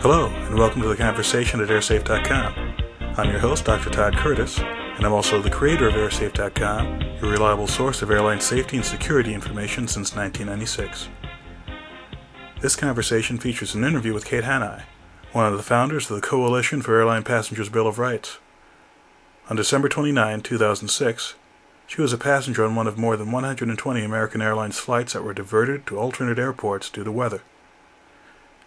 Hello, and welcome to The Conversation at AirSafe.com. I'm your host, Dr. Todd Curtis, and I'm also the creator of AirSafe.com, your reliable source of airline safety and security information since 1996. This conversation features an interview with Kate Hanni, one of the founders of the Coalition for Airline Passengers' Bill of Rights. On December 29, 2006, she was a passenger on one of more than 120 American Airlines flights that were diverted to alternate airports due to weather.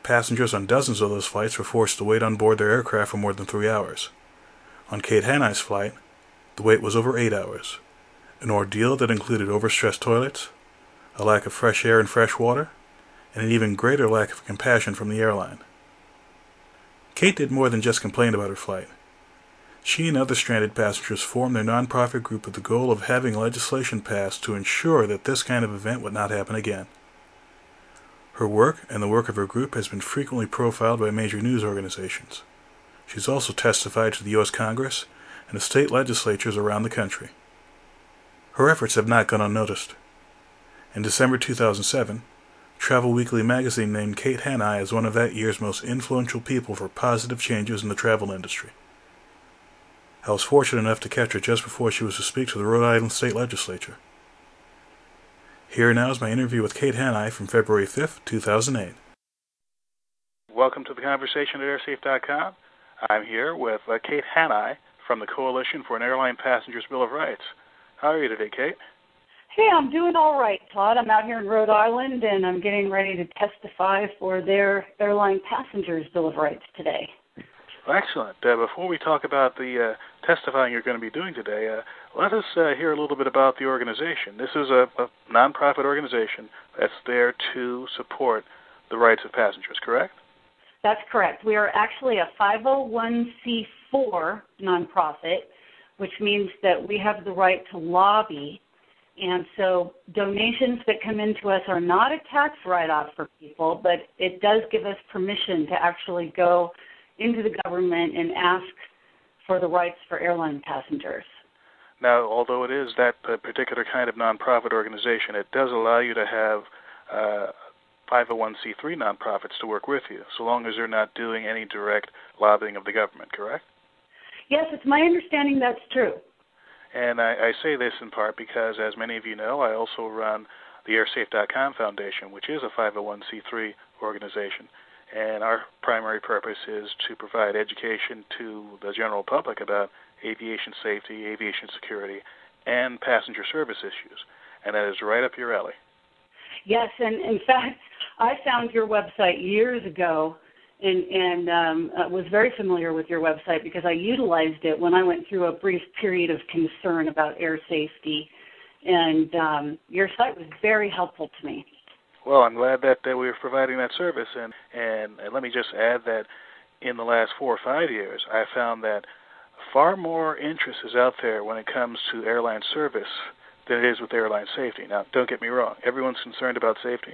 Passengers on dozens of those flights were forced to wait on board their aircraft for more than 3 hours. On Kate Hanni's flight, the wait was over 8 hours, an ordeal that included overstressed toilets, a lack of fresh air and fresh water, and an even greater lack of compassion from the airline. Kate did more than just complain about her flight. She and other stranded passengers formed their nonprofit group with the goal of having legislation passed to ensure that this kind of event would not happen again. Her work and the work of her group has been frequently profiled by major news organizations. She's also testified to the U.S. Congress and the state legislatures around the country. Her efforts have not gone unnoticed. In December 2007, Travel Weekly magazine named Kate Hanni as one of that year's most influential people for positive changes in the travel industry. I was fortunate enough to catch her just before she was to speak to the Rhode Island State Legislature. Here now is my interview with Kate Hanni from February 5th, 2008. Welcome to The Conversation at AirSafe.com. I'm here with Kate Hanni from the Coalition for an Airline Passengers' Bill of Rights. How are you today, Kate? Hey, I'm doing all right, Todd. I'm out here in Rhode Island, and I'm getting ready to testify for their Airline Passengers' Bill of Rights today. Well, excellent. Before we talk about the testifying you're going to be doing today, let us hear a little bit about the organization. This is a nonprofit organization that's there to support the rights of passengers, correct? That's correct. We are actually a 501c4 nonprofit, which means that we have the right to lobby. And so donations that come into us are not a tax write-off for people, but it does give us permission to actually go into the government and ask for the rights for airline passengers. Now, although it is that particular kind of nonprofit organization, it does allow you to have 501c3 nonprofits to work with you, so long as they're not doing any direct lobbying of the government, correct? Yes, it's my understanding that's true. And I say this in part because, as many of you know, I also run the AirSafe.com Foundation, which is a 501c3 organization. And our primary purpose is to provide education to the general public about aviation safety, aviation security, and passenger service issues. And that is right up your alley. Yes, and in fact, I found your website years ago and was very familiar with your website because I utilized it when I went through a brief period of concern about air safety. And your site was very helpful to me. Well, I'm glad that we're providing that service, and let me just add that in the last 4 or 5 years, I found that far more interest is out there when it comes to airline service than it is with airline safety. Now, don't get me wrong. Everyone's concerned about safety,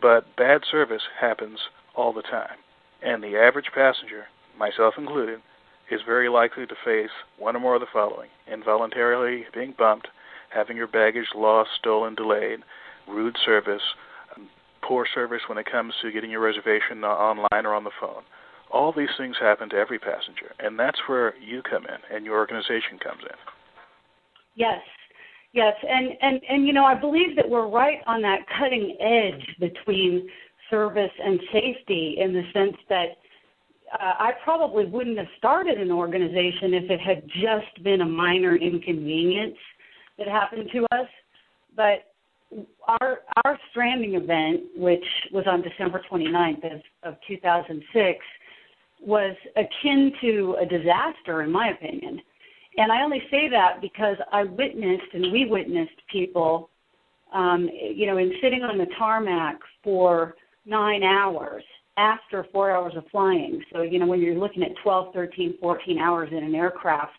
but bad service happens all the time, and the average passenger, myself included, is very likely to face one or more of the following: involuntarily being bumped, having your baggage lost, stolen, delayed, rude service, poor service when it comes to getting your reservation online or on the phone. All these things happen to every passenger, and that's where you come in and your organization comes in. Yes. And you know, I believe that we're right on that cutting edge between service and safety in the sense that I probably wouldn't have started an organization if it had just been a minor inconvenience that happened to us. But Our stranding event, which was on December 29th of 2006, was akin to a disaster, in my opinion. And I only say that because I witnessed, and we witnessed people, in sitting on the tarmac for 9 hours after 4 hours of flying. So, you know, when you're looking at 12, 13, 14 hours in an aircraft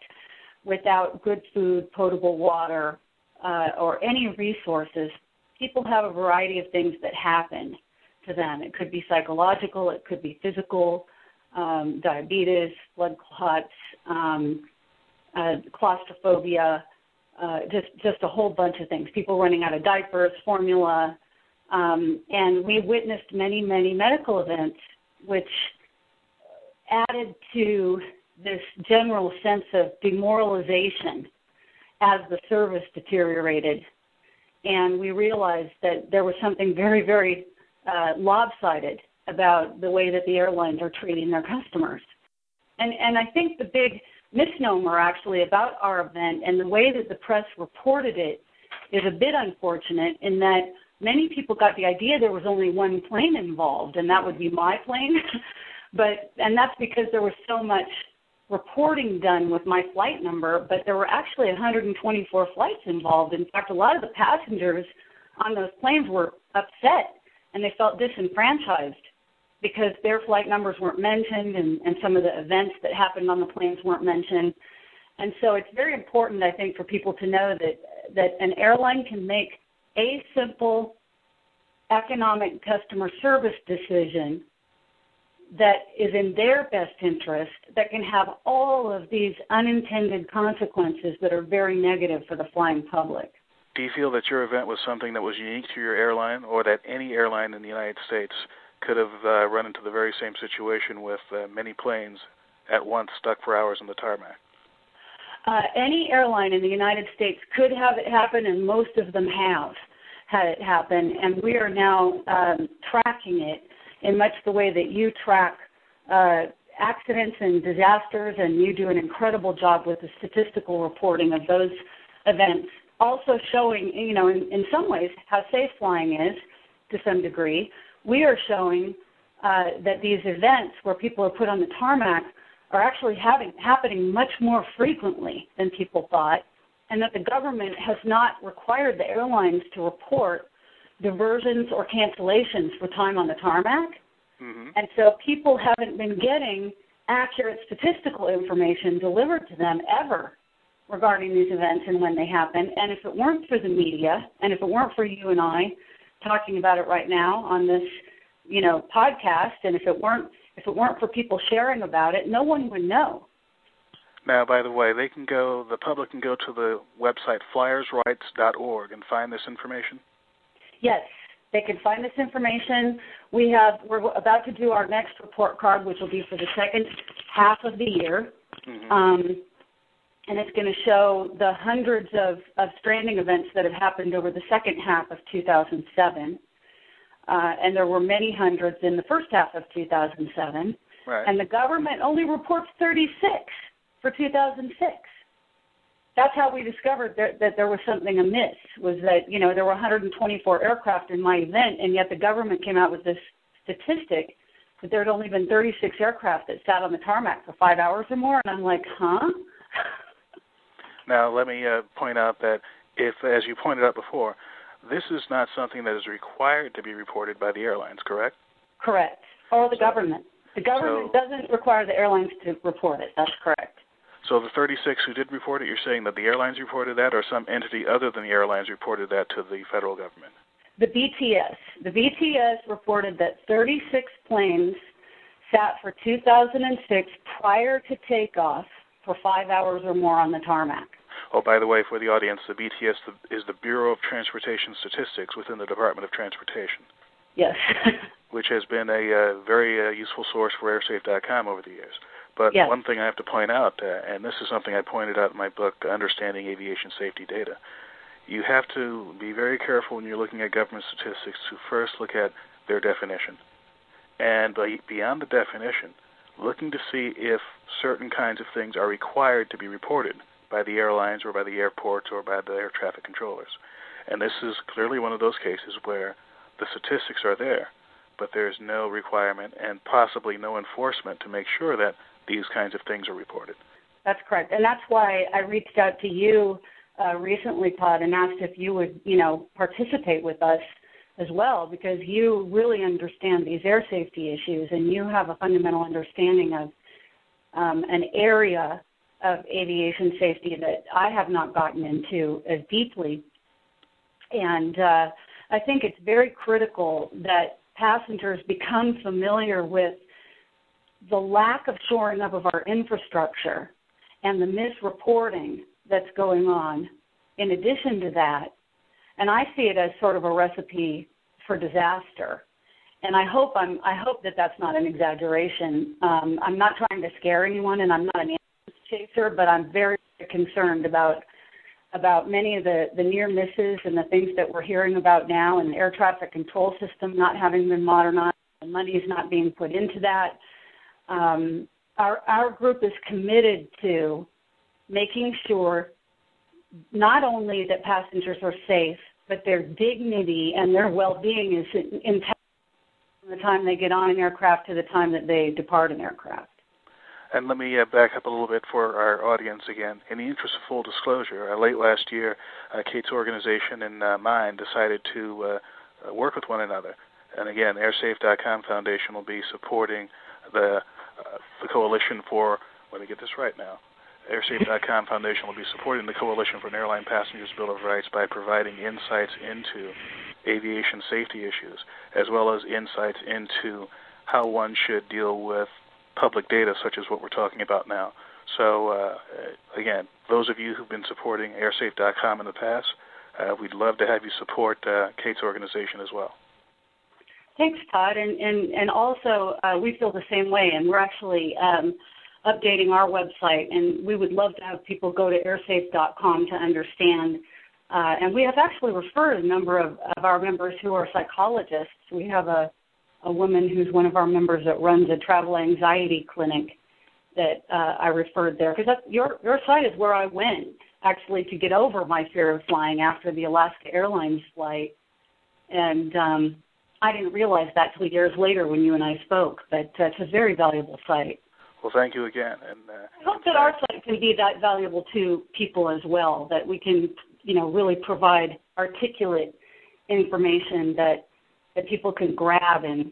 without good food, potable water, or any resources, people have a variety of things that happen to them. It could be psychological, it could be physical, diabetes, blood clots, claustrophobia, just a whole bunch of things. People running out of diapers, formula, and we witnessed many, many medical events, which added to this general sense of demoralization as the service deteriorated. And we realized that there was something very, very lopsided about the way that the airlines are treating their customers. And I think the big misnomer actually about our event and the way that the press reported it is a bit unfortunate in that many people got the idea there was only one plane involved, and that would be my plane. And that's because there was so much reporting done with my flight number, but there were actually 124 flights involved. In fact, a lot of the passengers on those planes were upset, and they felt disenfranchised because their flight numbers weren't mentioned and some of the events that happened on the planes weren't mentioned. And so it's very important, I think, for people to know that an airline can make a simple economic customer service decision that is in their best interest that can have all of these unintended consequences that are very negative for the flying public. Do you feel that your event was something that was unique to your airline, or that any airline in the United States could have run into the very same situation with many planes at once stuck for hours on the tarmac? Any airline in the United States could have it happen, and most of them have had it happen, and we are now tracking it in much the way that you track accidents and disasters, and you do an incredible job with the statistical reporting of those events, also showing, you know, in some ways how safe flying is to some degree. We are showing that these events where people are put on the tarmac are actually happening much more frequently than people thought, and that the government has not required the airlines to report diversions or cancellations for time on the tarmac. Mm-hmm. And so people haven't been getting accurate statistical information delivered to them ever regarding these events and when they happen. And if it weren't for the media, and if it weren't for you and I talking about it right now on this, you know, podcast, and if it weren't for people sharing about it, no one would know. Now, by the way, the public can go to the website flyersrights.org and find this information. Yes, they can find this information. We're about to do our next report card, which will be for the second half of the year. Mm-hmm. And it's going to show the hundreds of stranding events that have happened over the second half of 2007. And there were many hundreds in the first half of 2007. Right. And the government only reports 36 for 2006. That's how we discovered that there was something amiss, was that, you know, there were 124 aircraft in my event, and yet the government came out with this statistic that there had only been 36 aircraft that sat on the tarmac for 5 hours or more. And I'm like, huh? Now, let me point out that if, as you pointed out before, this is not something that is required to be reported by the airlines, correct? Correct. Or the government. The government doesn't require the airlines to report it. That's correct. So the 36 who did report it, you're saying that the airlines reported that, or some entity other than the airlines reported that to the federal government? The BTS. The BTS reported that 36 planes sat for 2006 prior to takeoff for 5 hours or more on the tarmac. Oh, by the way, for the audience, the BTS is the Bureau of Transportation Statistics within the Department of Transportation. Yes. Which has been a very useful source for AirSafe.com over the years. But yes. One thing I have to point out, and this is something I pointed out in my book, Understanding Aviation Safety Data, you have to be very careful when you're looking at government statistics to first look at their definition. And beyond the definition, looking to see if certain kinds of things are required to be reported by the airlines or by the airports or by the air traffic controllers. And this is clearly one of those cases where the statistics are there, but there's no requirement and possibly no enforcement to make sure that these kinds of things are reported. That's correct. And that's why I reached out to you recently, Todd, and asked if you would, you know, participate with us as well, because you really understand these air safety issues and you have a fundamental understanding of an area of aviation safety that I have not gotten into as deeply. And I think it's very critical that passengers become familiar with the lack of shoring up of our infrastructure and the misreporting that's going on in addition to that. And I see it as sort of a recipe for disaster. And I hope that that's not an exaggeration. I'm not trying to scare anyone, and I'm not an ambulance chaser, but I'm very concerned about many of the near misses and the things that we're hearing about now, and the air traffic control system not having been modernized, the money is not being put into that. Our group is committed to making sure not only that passengers are safe, but their dignity and their well-being is intact from the time they get on an aircraft to the time that they depart an aircraft. And let me back up a little bit for our audience again. In the interest of full disclosure, late last year, Kate's organization and mine decided to work with one another. And again, AirSafe.com Foundation will be supporting the Coalition for, let me get this right now, AirSafe.com Foundation will be supporting the Coalition for an Airline Passengers' Bill of Rights by providing insights into aviation safety issues, as well as insights into how one should deal with public data, such as what we're talking about now. So, again, those of you who've been supporting airsafe.com in the past, we'd love to have you support Kate's organization as well. Thanks, Todd. And also, we feel the same way, and we're actually updating our website, and we would love to have people go to airsafe.com to understand. And we have actually referred a number of our members who are psychologists. We have a woman who's one of our members that runs a travel anxiety clinic that I referred there, because your site is where I went, actually, to get over my fear of flying after the Alaska Airlines flight. And I didn't realize that till years later when you and I spoke, but it's a very valuable site. Well, thank you again. And I hope that our site can be that valuable to people as well, that we can, really provide articulate information that people can grab and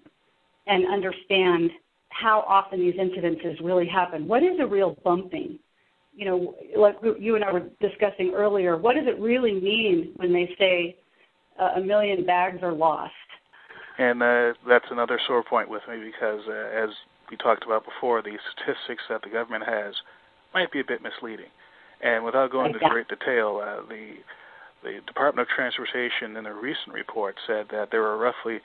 understand how often these incidences really happen. What is a real bumping? Like you and I were discussing earlier, what does it really mean when they say a million bags are lost? And that's another sore point with me because, as we talked about before, the statistics that the government has might be a bit misleading. And without going into great detail, the Department of Transportation in a recent report said that there were roughly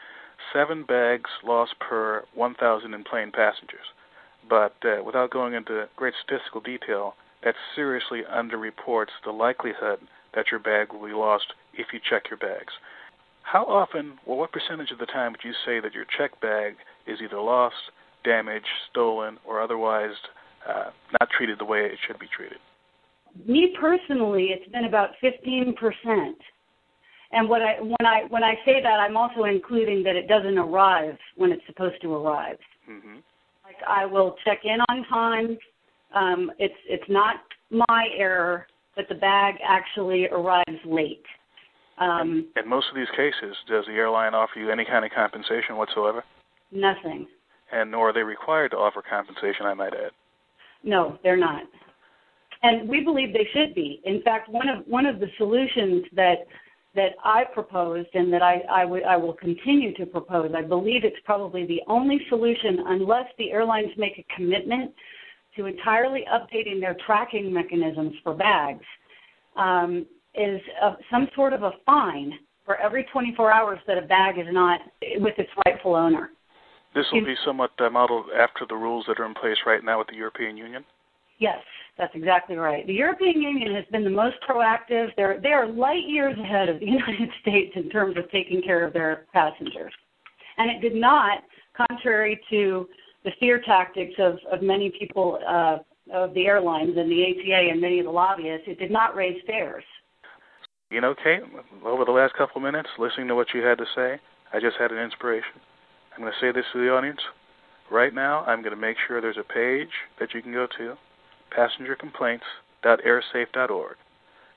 7 bags lost per 1,000 in-plane passengers. But without going into great statistical detail, that seriously underreports the likelihood that your bag will be lost if you check your bags. How often, or what percentage of the time would you say that your checked bag is either lost, damaged, stolen, or otherwise not treated the way it should be treated? Me personally, it's been about 15%. And when I say that, I'm also including that it doesn't arrive when it's supposed to arrive. Mm-hmm. Like I will check in on time. It's not my error, but the bag actually arrives late. In most of these cases, does the airline offer you any kind of compensation whatsoever? Nothing. And nor are they required to offer compensation, I might add. No, they're not. And we believe they should be. In fact, one of the solutions that I proposed and that I will continue to propose, I believe it's probably the only solution unless the airlines make a commitment to entirely updating their tracking mechanisms for bags, is some sort of a fine for every 24 hours that a bag is not with its rightful owner. This will be somewhat modeled after the rules that are in place right now with the European Union? Yes, that's exactly right. The European Union has been the most proactive. They are light years ahead of the United States in terms of taking care of their passengers. And it did not, contrary to the fear tactics of many people of the airlines and the ATA and many of the lobbyists, it did not raise fares. Kate, over the last couple of minutes, listening to what you had to say, I just had an inspiration. I'm going to say this to the audience. Right now, I'm going to make sure there's a page that you can go to, passengercomplaints.airsafe.org.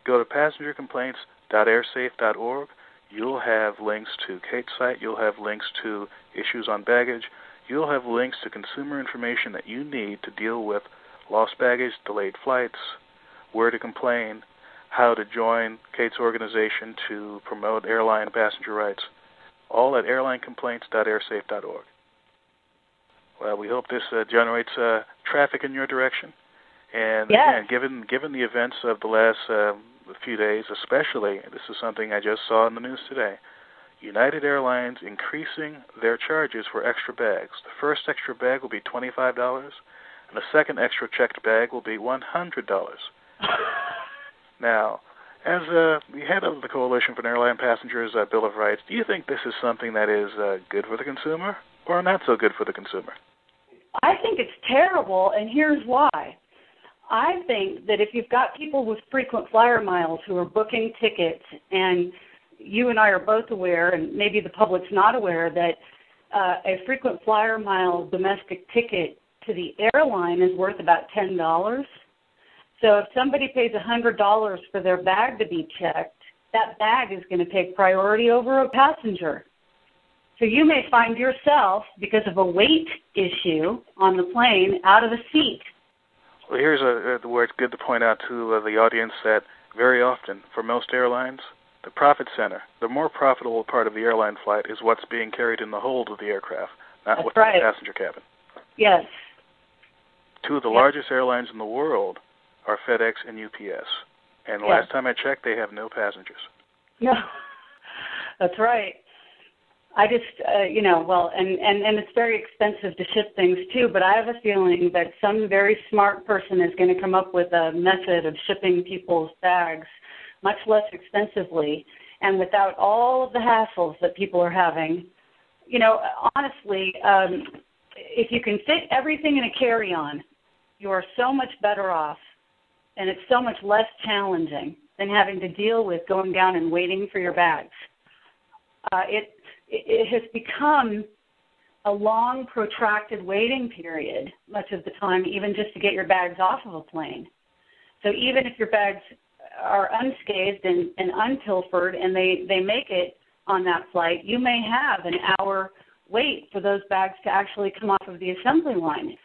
Go to passengercomplaints.airsafe.org. You'll have links to Kate's site. You'll have links to issues on baggage. You'll have links to consumer information that you need to deal with lost baggage, delayed flights, where to complain, how to join Kate's organization to promote airline passenger rights, all at airlinecomplaints.airsafe.org. Well, we hope this generates traffic in your direction. And yes. Again, given the events of the last few days, especially, this is something I just saw in the news today, United Airlines increasing their charges for extra bags. The first extra bag will be $25, and the second extra checked bag will be $100. Now, as the head of the Coalition for Airline Passengers' Bill of Rights, do you think this is something that is good for the consumer or not so good for the consumer? I think it's terrible, and here's why. I think that if you've got people with frequent flyer miles who are booking tickets, and you and I are both aware, and maybe the public's not aware, that a frequent flyer mile domestic ticket to the airline is worth about $10. So if somebody pays $100 for their bag to be checked, that bag is going to take priority over a passenger. So you may find yourself, because of a weight issue on the plane, out of a seat. Well, here's where it's good to point out to the audience that very often, for most airlines, the profit center, the more profitable part of the airline flight is what's being carried in the hold of the aircraft, not what's in the passenger cabin. Yes. Two of the largest airlines in the world are FedEx and UPS. And last time I checked, they have no passengers. No. That's right. I just, and it's very expensive to ship things, too, but I have a feeling that some very smart person is going to come up with a method of shipping people's bags much less expensively and without all of the hassles that people are having. You know, honestly, if you can fit everything in a carry-on, you are so much better off, and it's so much less challenging than having to deal with going down and waiting for your bags. It has become a long, protracted waiting period much of the time, even just to get your bags off of a plane. So even if your bags are unscathed and untilfered and they make it on that flight, you may have an hour wait for those bags to actually come off of the assembly line.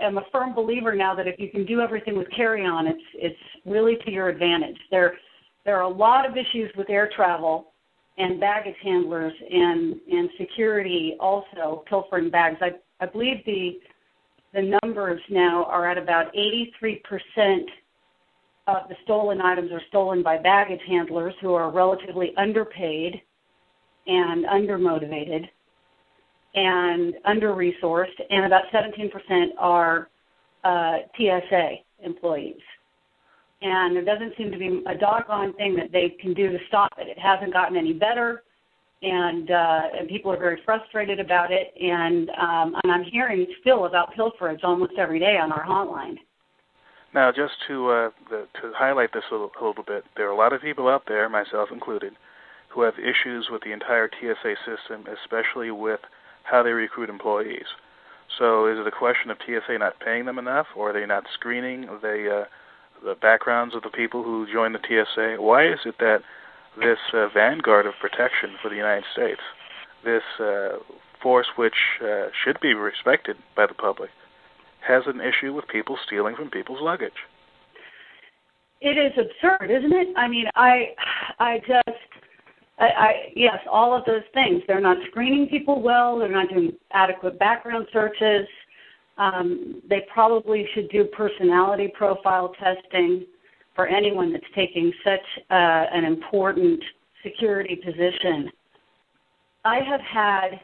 I'm a firm believer now that if you can do everything with carry-on, it's really to your advantage. There are a lot of issues with air travel and baggage handlers and security also pilfering bags. I believe the numbers now are at about 83% of the stolen items are stolen by baggage handlers who are relatively underpaid and undermotivated and under-resourced, and about 17% are TSA employees. And there doesn't seem to be a doggone thing that they can do to stop it. It hasn't gotten any better, and people are very frustrated about it. And I'm hearing still about pilferage almost every day on our hotline. Now, just to highlight this a little bit, there are a lot of people out there, myself included, who have issues with the entire TSA system, especially with how they recruit employees. So is it a question of TSA not paying them enough, or are they not screening the backgrounds of the people who join the TSA? Why is it that this vanguard of protection for the United States, this force which should be respected by the public, has an issue with people stealing from people's luggage? It is absurd, isn't it? I mean, yes, all of those things. They're not screening people well. They're not doing adequate background searches. They probably should do personality profile testing for anyone that's taking such an important security position. I have had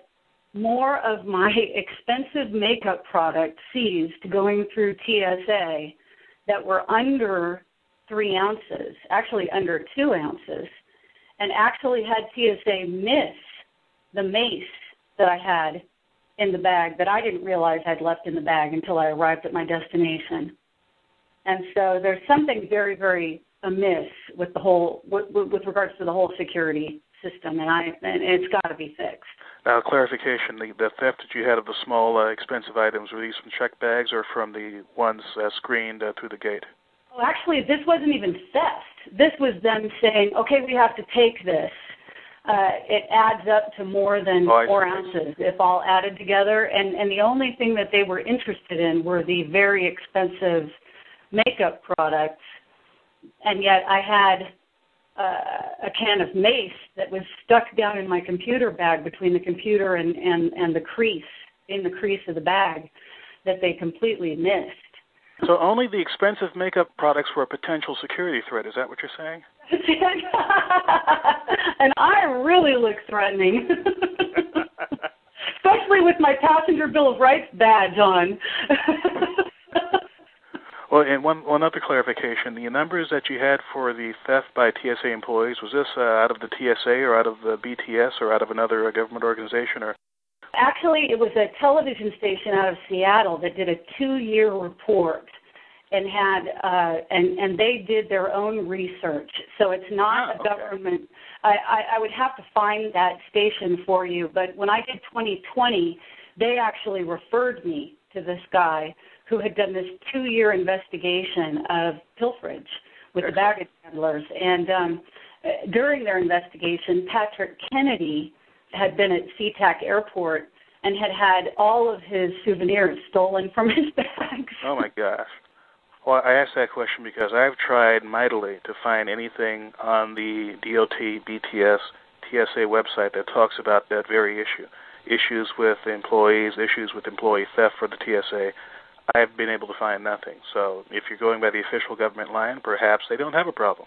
more of my expensive makeup product seized going through TSA that were under 3 ounces, actually under 2 ounces, and actually had TSA miss the mace that I had in the bag that I didn't realize I'd left in the bag until I arrived at my destination. And so there's something very, very amiss with the whole, with regards to the whole security system, and it's got to be fixed. Now, clarification, the theft that you had of the small expensive items, were these from checked bags or from the ones screened through the gate? Oh, actually, this wasn't even theft. This was them saying, okay, we have to take this. It adds up to more than 4 ounces if all added together. And the only thing that they were interested in were the very expensive makeup products. And yet I had a can of mace that was stuck down in my computer bag between the computer and the crease, in the crease of the bag, that they completely missed. So only the expensive makeup products were a potential security threat. Is that what you're saying? And I really really look threatening. Especially with my Passenger Bill of Rights badge on. Well, and one other clarification, the numbers that you had for the theft by TSA employees, was this out of the TSA or out of the BTS or out of another government organization? Or? Actually, it was a television station out of Seattle that did a 2-year report and had and they did their own research. So it's not a government. I would have to find that station for you. But when I did 2020, they actually referred me to this guy who had done this 2-year investigation of pilferage with the baggage handlers. And during their investigation, Patrick Kennedy had been at SeaTac Airport and had had all of his souvenirs stolen from his bags. Oh, my gosh. Well, I asked that question because I've tried mightily to find anything on the DOT, BTS, TSA website that talks about that very issue, issues with employees, issues with employee theft for the TSA. I've been able to find nothing. So if you're going by the official government line, perhaps they don't have a problem.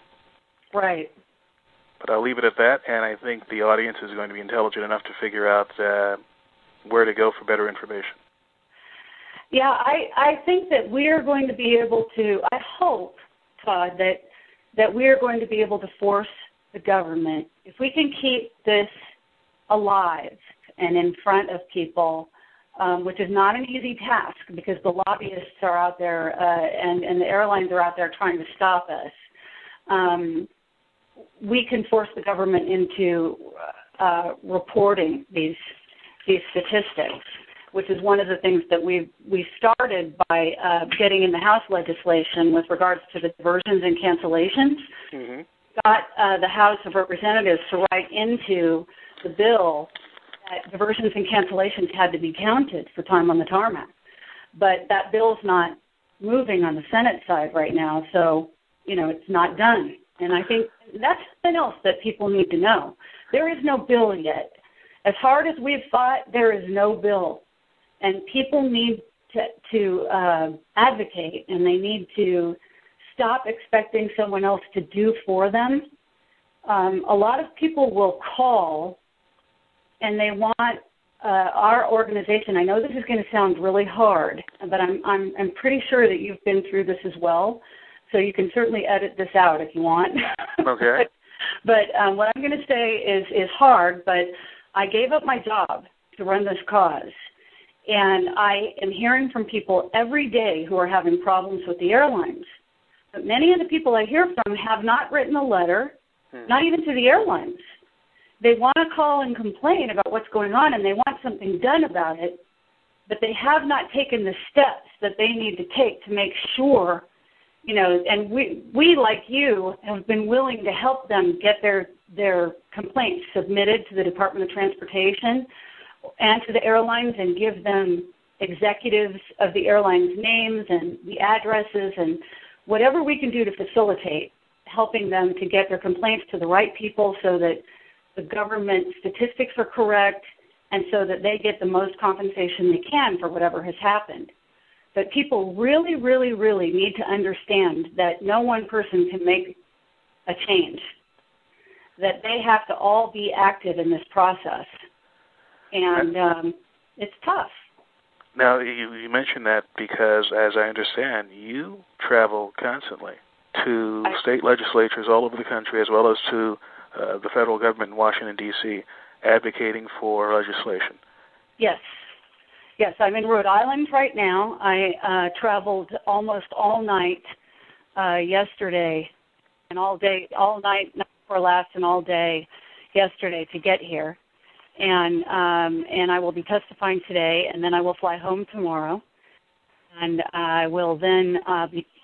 Right. But I'll leave it at that, and I think the audience is going to be intelligent enough to figure out where to go for better information. Yeah, I think that we are going to be able to, I hope, Todd, that we are going to be able to force the government, if we can keep this alive and in front of people, which is not an easy task because the lobbyists are out there and the airlines are out there trying to stop us. We can force the government into reporting these statistics, which is one of the things that we started by getting in the House legislation with regards to the diversions and cancellations. Mm-hmm. Got the House of Representatives to write into the bill that diversions and cancellations had to be counted for time on the tarmac. But that bill's not moving on the Senate side right now, so, you know, it's not done. And I think that's something else that people need to know. There is no bill yet. As hard as we've fought, there is no bill. And people need to advocate, and they need to stop expecting someone else to do for them. A lot of people will call, and they want our organization. I know this is going to sound really hard, but I'm pretty sure that you've been through this as well. So you can certainly edit this out if you want. Okay. But what I'm going to say is hard, but I gave up my job to run this cause. And I am hearing from people every day who are having problems with the airlines. But many of the people I hear from have not written a letter, not even to the airlines. They want to call and complain about what's going on, and they want something done about it, but they have not taken the steps that they need to take to make sure. You know, and we like you have been willing to help them get their complaints submitted to the Department of Transportation and to the airlines, and give them executives of the airlines' names and the addresses and whatever we can do to facilitate helping them to get their complaints to the right people, so that the government statistics are correct and so that they get the most compensation they can for whatever has happened. But people really, really, really need to understand that no one person can make a change, that they have to all be active in this process. And it's tough. Now, you mentioned that because, as I understand, you travel constantly to state legislatures all over the country, as well as to the federal government in Washington, D.C., advocating for legislation. Yes, I'm in Rhode Island right now. I traveled almost all night yesterday and all day, all night before last and all day yesterday to get here. And I will be testifying today, and then I will fly home tomorrow. And I will then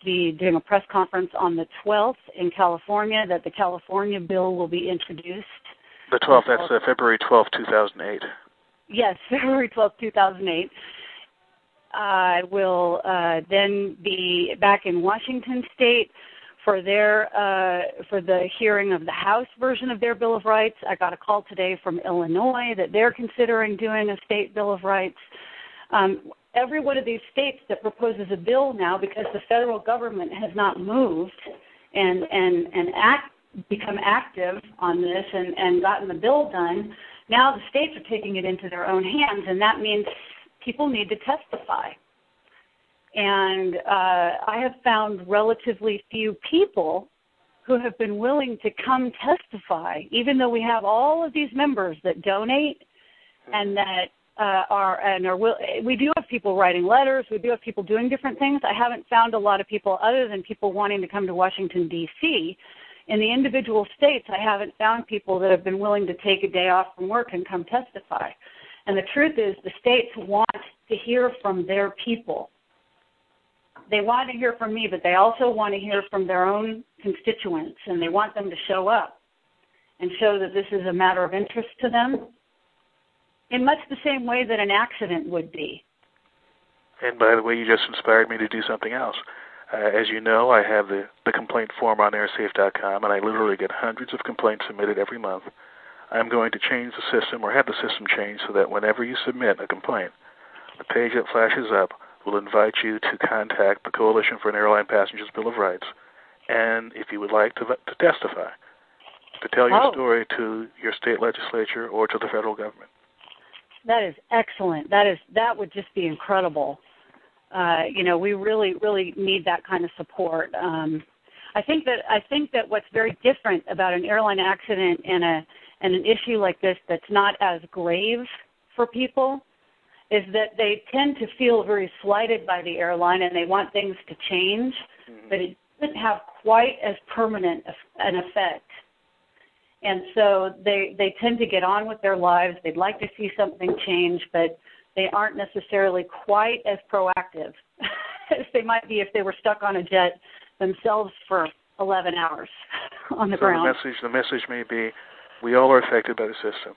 be doing a press conference on the 12th in California, that the California bill will be introduced. The 12th, that's February 12, 2008. Yes, February 12, 2008. I will then be back in Washington State for for the hearing of the House version of their Bill of Rights. I got a call today from Illinois that they're considering doing a state Bill of Rights. Every one of these states that proposes a bill now, because the federal government has not moved and become active on this and gotten the bill done, now the states are taking it into their own hands, and that means people need to testify. And I have found relatively few people who have been willing to come testify, even though we have all of these members that donate and that we do have people writing letters. We do have people doing different things. I haven't found a lot of people other than people wanting to come to Washington, D.C. In the individual states, I haven't found people that have been willing to take a day off from work and come testify. And the truth is the states want to hear from their people. They want to hear from me, but they also want to hear from their own constituents, and they want them to show up and show that this is a matter of interest to them in much the same way that an accident would be. And by the way, you just inspired me to do something else. As you know, I have the complaint form on airsafe.com, and I literally get hundreds of complaints submitted every month. I'm going to change the system or have the system changed so that whenever you submit a complaint, the page that flashes up will invite you to contact the Coalition for an Airline Passengers' Bill of Rights, and if you would like to testify, to tell your story to your state legislature or to the federal government. That is excellent. That would just be incredible. We really, really need that kind of support. I think that what's very different about an airline accident and an issue like this that's not as grave for people is that they tend to feel very slighted by the airline and they want things to change, but it doesn't have quite as permanent an effect. And so they tend to get on with their lives. They'd like to see something change, but they aren't necessarily quite as proactive as they might be if they were stuck on a jet themselves for 11 hours on the ground. The message may be, we all are affected by the system.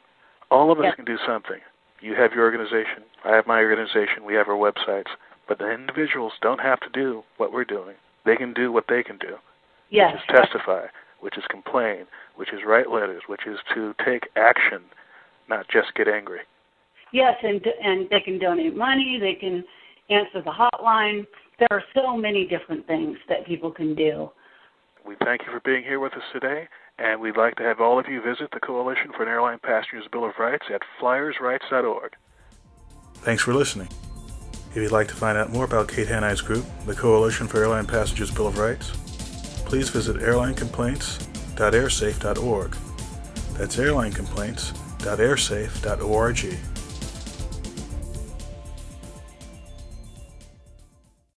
All of us can do something. You have your organization. I have my organization. We have our websites. But the individuals don't have to do what we're doing. They can do what they can do, which is testify, which is complain, which is write letters, which is to take action, not just get angry. Yes, and they can donate money. They can answer the hotline. There are so many different things that people can do. We thank you for being here with us today. And we'd like to have all of you visit the Coalition for an Airline Passengers' Bill of Rights at flyersrights.org. Thanks for listening. If you'd like to find out more about Kate Hanni's group, the Coalition for Airline Passengers' Bill of Rights, please visit airlinecomplaints.airsafe.org. That's airlinecomplaints.airsafe.org.